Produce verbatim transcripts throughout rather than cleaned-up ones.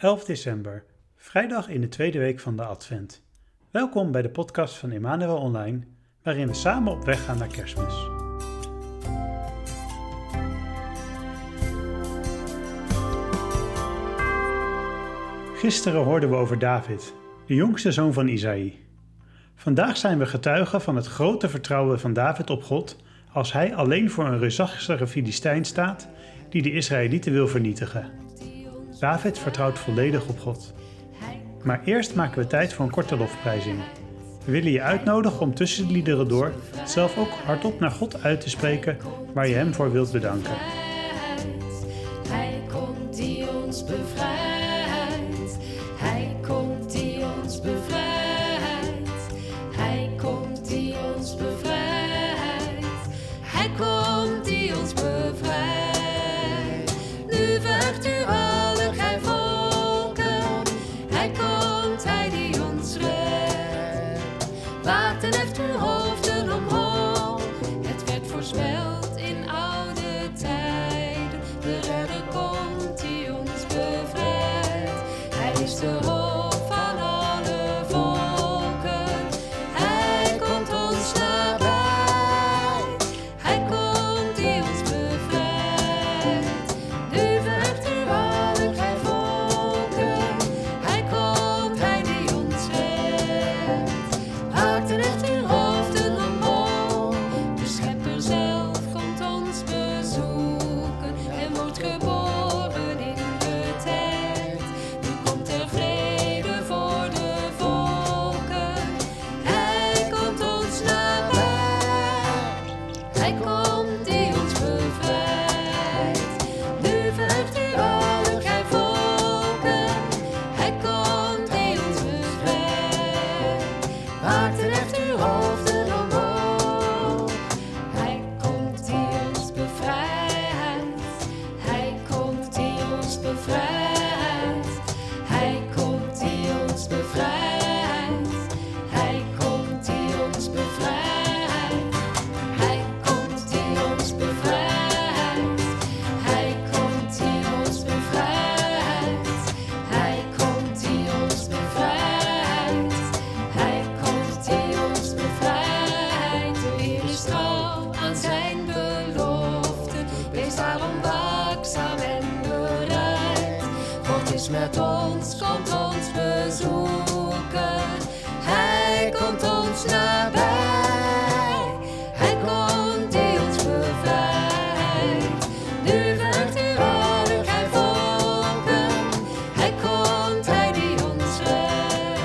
elf december, vrijdag in de tweede week van de Advent. Welkom bij de podcast van Emmanuel Online, waarin we samen op weg gaan naar Kerstmis. Gisteren hoorden we over David, de jongste zoon van Isaï. Vandaag zijn we getuigen van het grote vertrouwen van David op God als hij alleen voor een reusachtige Filistijn staat die de Israëlieten wil vernietigen. David vertrouwt volledig op God. Maar eerst maken we tijd voor een korte lofprijzing. We willen je uitnodigen om tussen de liederen door zelf ook hardop naar God uit te spreken waar je hem voor wilt bedanken. Hij komt die ons bevrijdt. Hij komt die ons bevrijdt. Hij komt die ons bevrijdt. Hij komt die ons bevrijdt. Nu wacht u af. Water heeft uw hoofden omhoog. Het werd voorspeld in oude tijden. De redder komt die ons bevrijdt. Hij is de hoop van alle volken. Hij komt ons nabij. Hij komt die ons bevrijdt. Nu verheft uw allen gij volken. Hij komt, hij die ons redt. Maakt er echt uw hoofden omhoog. De schepper zelf komt ons bezoeken en wordt geboren in de tijd. Nu komt er vrede voor de volken. Hij komt ons nabij. Hij komt die ons bevrijdt. Nu verheft u allen gij volken. Hij komt die ons bevrijdt. Maakt er echt uw hoofden omhoog. Hij komt die ons bevrijdt. Hij komt die ons bevrijdt. Hij komt die ons bevrijdt. Hij komt die ons bevrijdt. Hij komt die ons bevrijdt. Hij komt die ons bevrijdt. Hij komt die ons bevrijdt. Hij komt die ons bevrijdt. De Heer is trouw aan zijn beloften. Wees daarom waakzaam en bereid. God is met ons, komt ons bezoeken. Hij komt ons nabij. Hij komt die ons bevrijdt. Nu waakt u allen gij volken. Hij komt, hij die ons redt.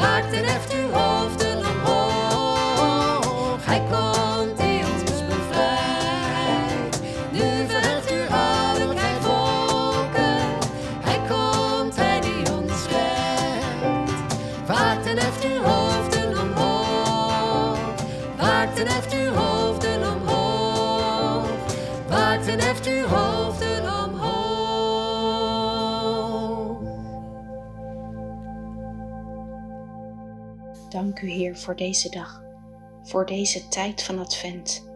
Maakt en heft uw hoofden omhoog. Hij komt die ons bevrijdt. Nu waakt u allen gij volken. Hij komt, hij die ons redt. Waakt en heft uw hoofden omhoog. Waakt en heft uw hoofden omhoog. Waakt en heft uw hoofden omhoog. Dank u, Heer, voor deze dag, voor deze tijd van Advent.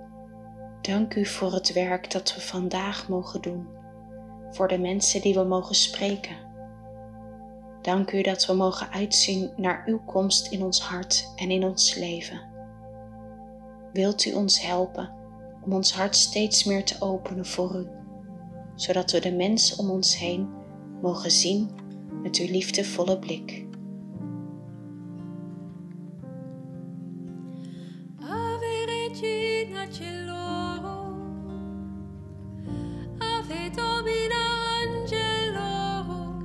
Dank u voor het werk dat we vandaag mogen doen, voor de mensen die we mogen spreken. Dank u dat we mogen uitzien naar uw komst in ons hart en in ons leven. Wilt u ons helpen om ons hart steeds meer te openen voor u, zodat we de mensen om ons heen mogen zien met uw liefdevolle blik. Ave Regina Caelorum, Ave Domina Angelorum,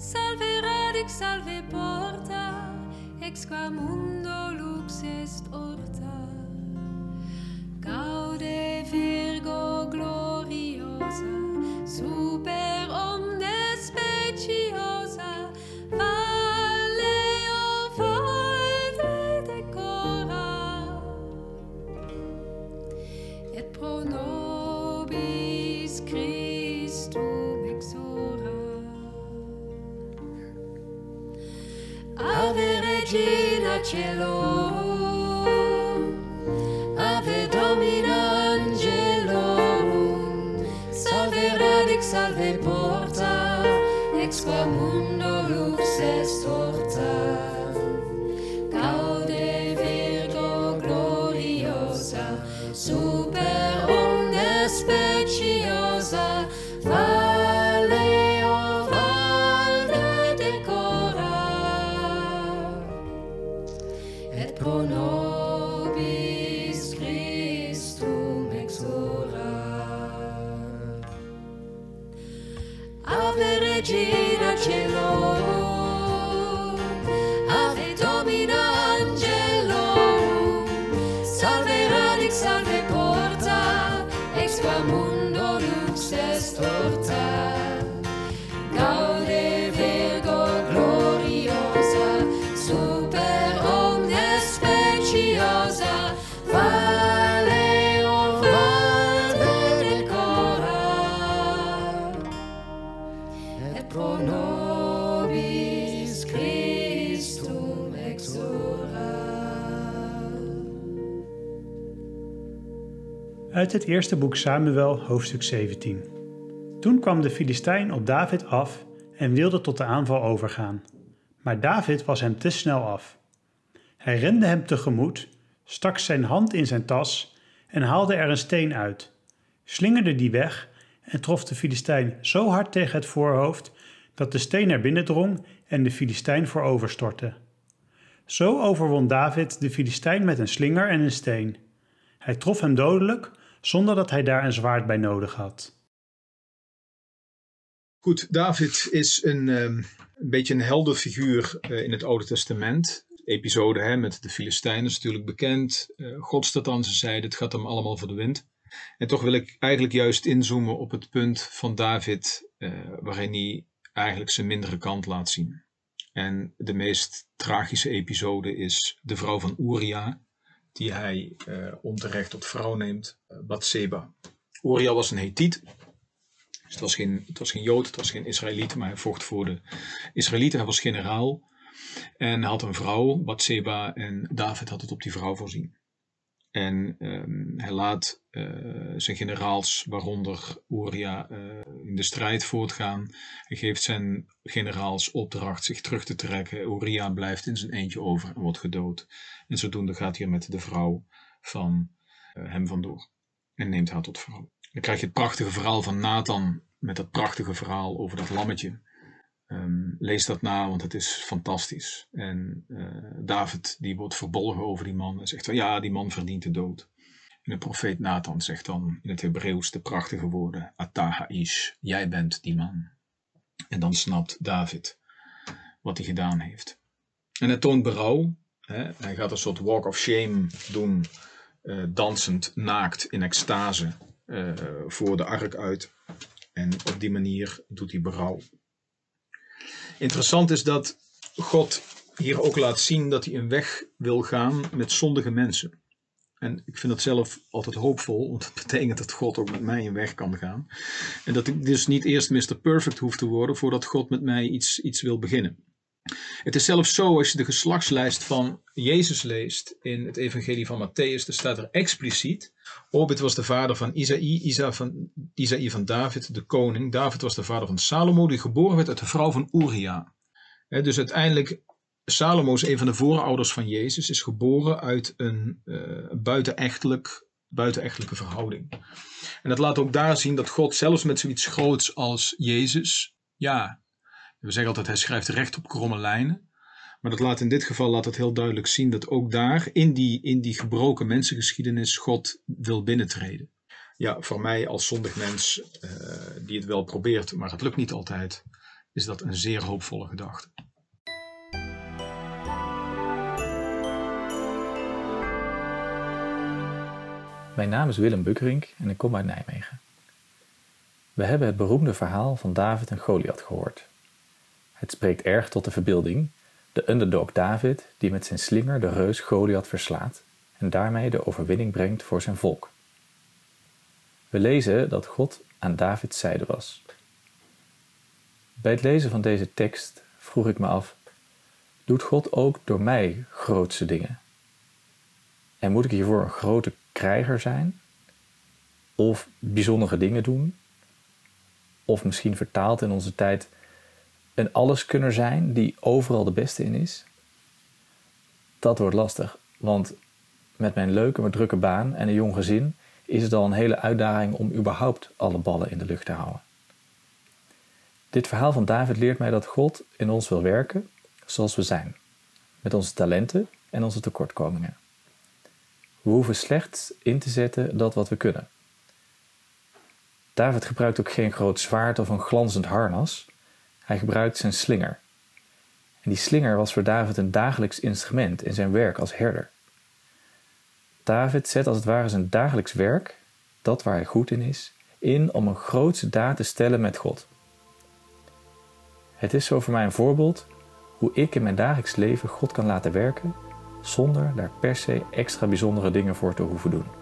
salve radix, salve porta, ex qua mundo lux est orta. Aude Virgo Gloriosa, Super omnes speciosa, valeo, valde decora. Et pro nobis Christum exora. Ave Regina Caelorum, Domina Angelorum, salve radix, salve porta, et et qua mundo lux est orta. Aude Virgo Gloriosa, Super omnes speciosa, valeo, valde decora. Et pro nobis Christum exora. Ave Regina Caelorum, Ave Domina Angelorum, salve radix, salve porta, ex qua mundo lux est orta. Gaude Virgo Gloriosa, Super omnes speciosa, valeo, valde decora. Et pro nobis Christum uit het eerste boek Samuel, hoofdstuk zeventien. Toen kwam de Filistijn op David af en wilde tot de aanval overgaan. Maar David was hem te snel af. Hij rende hem tegemoet, stak zijn hand in zijn tas en haalde er een steen uit, slingerde die weg en trof de Filistijn zo hard tegen het voorhoofd dat de steen naar binnen drong en de Filistijn voorover stortte. Zo overwon David de Filistijn met een slinger en een steen. Hij trof hem dodelijk, zonder dat hij daar een zwaard bij nodig had. Goed, David is een, een beetje een heldenfiguur in het Oude Testament. Episode hè, met de Filistijnen is natuurlijk bekend. Godstert aan zijn zijde, het gaat hem allemaal voor de wind. En toch wil ik eigenlijk juist inzoomen op het punt van David, eh, waarin hij eigenlijk zijn mindere kant laat zien. En de meest tragische episode is de vrouw van Uria, die hij eh, onterecht tot vrouw neemt, Bathseba. Uria was een hetiet, dus het was, geen, het was geen Jood, het was geen Israëliet, maar hij vocht voor de Israëlieten. Hij was generaal en had een vrouw, Bathseba, en David had het op die vrouw voorzien. En um, hij laat uh, zijn generaals, waaronder Uria, uh, in de strijd voortgaan. Hij geeft zijn generaals opdracht zich terug te trekken. Uria blijft in zijn eentje over en wordt gedood. En zodoende gaat hij met de vrouw van uh, hem vandoor en neemt haar tot vrouw. Dan krijg je het prachtige verhaal van Nathan met dat prachtige verhaal over dat lammetje. Um, lees dat na, want het is fantastisch. En uh, David die wordt verbolgen over die man en zegt van ja, die man verdient de dood. En de profeet Nathan zegt dan in het Hebreeuws de prachtige woorden: Atahaish, jij bent die man. En dan snapt David wat hij gedaan heeft. En hij toont berouw. Hè? Hij gaat een soort walk of shame doen, uh, dansend, naakt, in extase uh, voor de ark uit. En op die manier doet hij berouw. Interessant is dat God hier ook laat zien dat hij een weg wil gaan met zondige mensen. En ik vind dat zelf altijd hoopvol, want dat betekent dat God ook met mij een weg kan gaan. En dat ik dus niet eerst mister Perfect hoef te worden voordat God met mij iets, iets wil beginnen. Het is zelfs zo, als je de geslachtslijst van Jezus leest in het evangelie van Matthäus, dan staat er expliciet: Obed was de vader van Isaï, Isa van, Isaï van David, de koning. David was de vader van Salomo, die geboren werd uit de vrouw van Uria. He, dus uiteindelijk, Salomo is een van de voorouders van Jezus, is geboren uit een uh, buitenechtelijk, buitenechtelijke verhouding. En dat laat ook daar zien dat God zelfs met zoiets groots als Jezus, ja... We zeggen altijd, hij schrijft recht op kromme lijnen. Maar dat laat in dit geval laat het heel duidelijk zien dat ook daar, in die, in die gebroken mensengeschiedenis, God wil binnentreden. Ja, voor mij als zondig mens, uh, die het wel probeert, maar het lukt niet altijd, is dat een zeer hoopvolle gedachte. Mijn naam is Willem Bukkerink en ik kom uit Nijmegen. We hebben het beroemde verhaal van David en Goliath gehoord. Het spreekt erg tot de verbeelding, de underdog David die met zijn slinger de reus Goliath verslaat en daarmee de overwinning brengt voor zijn volk. We lezen dat God aan Davids zijde was. Bij het lezen van deze tekst vroeg ik me af, doet God ook door mij grootse dingen? En moet ik hiervoor een grote krijger zijn? Of bijzondere dingen doen? Of misschien vertaald in onze tijd een alleskunner zijn die overal de beste in is, dat wordt lastig. Want met mijn leuke, maar drukke baan en een jong gezin is het al een hele uitdaging om überhaupt alle ballen in de lucht te houden. Dit verhaal van David leert mij dat God in ons wil werken zoals we zijn. Met onze talenten en onze tekortkomingen. We hoeven slechts in te zetten dat wat we kunnen. David gebruikt ook geen groot zwaard of een glanzend harnas. Hij gebruikt zijn slinger. En die slinger was voor David een dagelijks instrument in zijn werk als herder. David zet als het ware zijn dagelijks werk, dat waar hij goed in is, in om een grootse daad te stellen met God. Het is zo voor mij een voorbeeld hoe ik in mijn dagelijks leven God kan laten werken zonder daar per se extra bijzondere dingen voor te hoeven doen.